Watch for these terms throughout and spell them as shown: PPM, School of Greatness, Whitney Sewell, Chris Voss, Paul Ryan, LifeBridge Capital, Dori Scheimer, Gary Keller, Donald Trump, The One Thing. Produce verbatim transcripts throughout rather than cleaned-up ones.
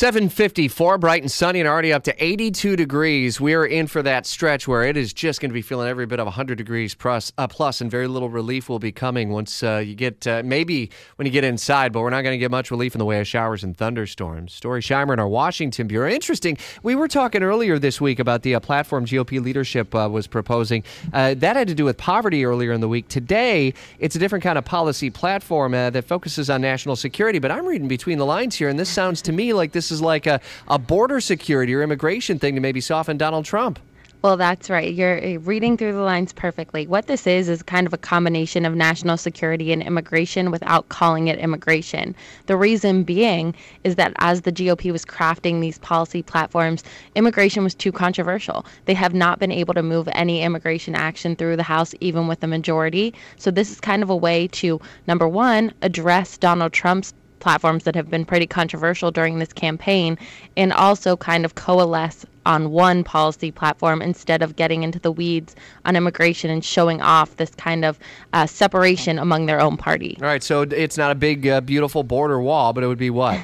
seven fifty-four, bright and sunny and already up to eighty-two degrees. We are in for that stretch where it is just going to be feeling every bit of one hundred degrees plus, uh, plus, and very little relief will be coming once uh, you get, uh, maybe when you get inside, but we're not going to get much relief in the way of showers and thunderstorms. Dori Scheimer in our Washington Bureau. Interesting, we were talking earlier this week about the uh, platform G O P leadership uh, was proposing. Uh, that had to do with poverty earlier in the week. Today, it's a different kind of policy platform uh, that focuses on national security, but I'm reading between the lines here, and this sounds to me like this This is like a, a border security or immigration thing to maybe soften Donald Trump. Well, that's right. You're reading through the lines perfectly. What this is is kind of a combination of national security and immigration without calling it immigration. The reason being is that as the G O P was crafting these policy platforms, immigration was too controversial. They have not been able to move any immigration action through the House, even with the majority. So this is kind of a way to, number one, address Donald Trump's platforms that have been pretty controversial during this campaign, and also kind of coalesce on one policy platform instead of getting into the weeds on immigration and showing off this kind of uh, separation among their own party. All right, so it's not a big, uh, beautiful border wall, but it would be what?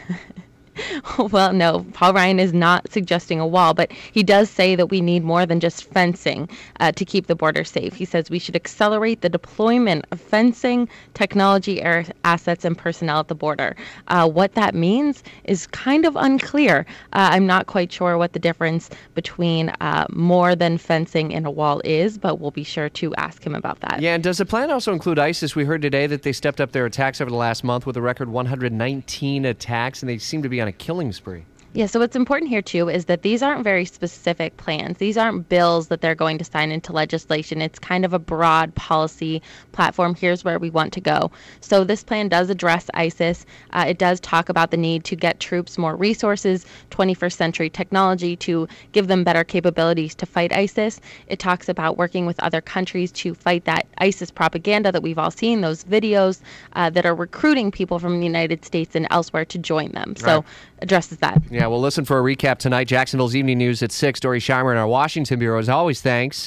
Well, no, Paul Ryan is not suggesting a wall, but he does say that we need more than just fencing uh, to keep the border safe. He says we should accelerate the deployment of fencing, technology, air assets, and personnel at the border. Uh, what that means is kind of unclear. Uh, I'm not quite sure what the difference between uh, more than fencing and a wall is, but we'll be sure to ask him about that. Yeah, and does the plan also include ISIS? We heard today that they stepped up their attacks over the last month with a record one hundred nineteen attacks, and they seem to be on a killing spree. Yeah, so what's important here, too, is that these aren't very specific plans. These aren't bills that they're going to sign into legislation. It's kind of a broad policy platform. Here's where we want to go. So this plan does address ISIS. Uh, it does talk about the need to get troops more resources, twenty-first century technology to give them better capabilities to fight ISIS. It talks about working with other countries to fight that ISIS propaganda that we've all seen, those videos uh, that are recruiting people from the United States and elsewhere to join them. Right. So addresses that. Yeah. Yeah, we'll listen for a recap tonight. Jacksonville's Evening News at six. Dori Scheimer in our Washington Bureau. As always, thanks.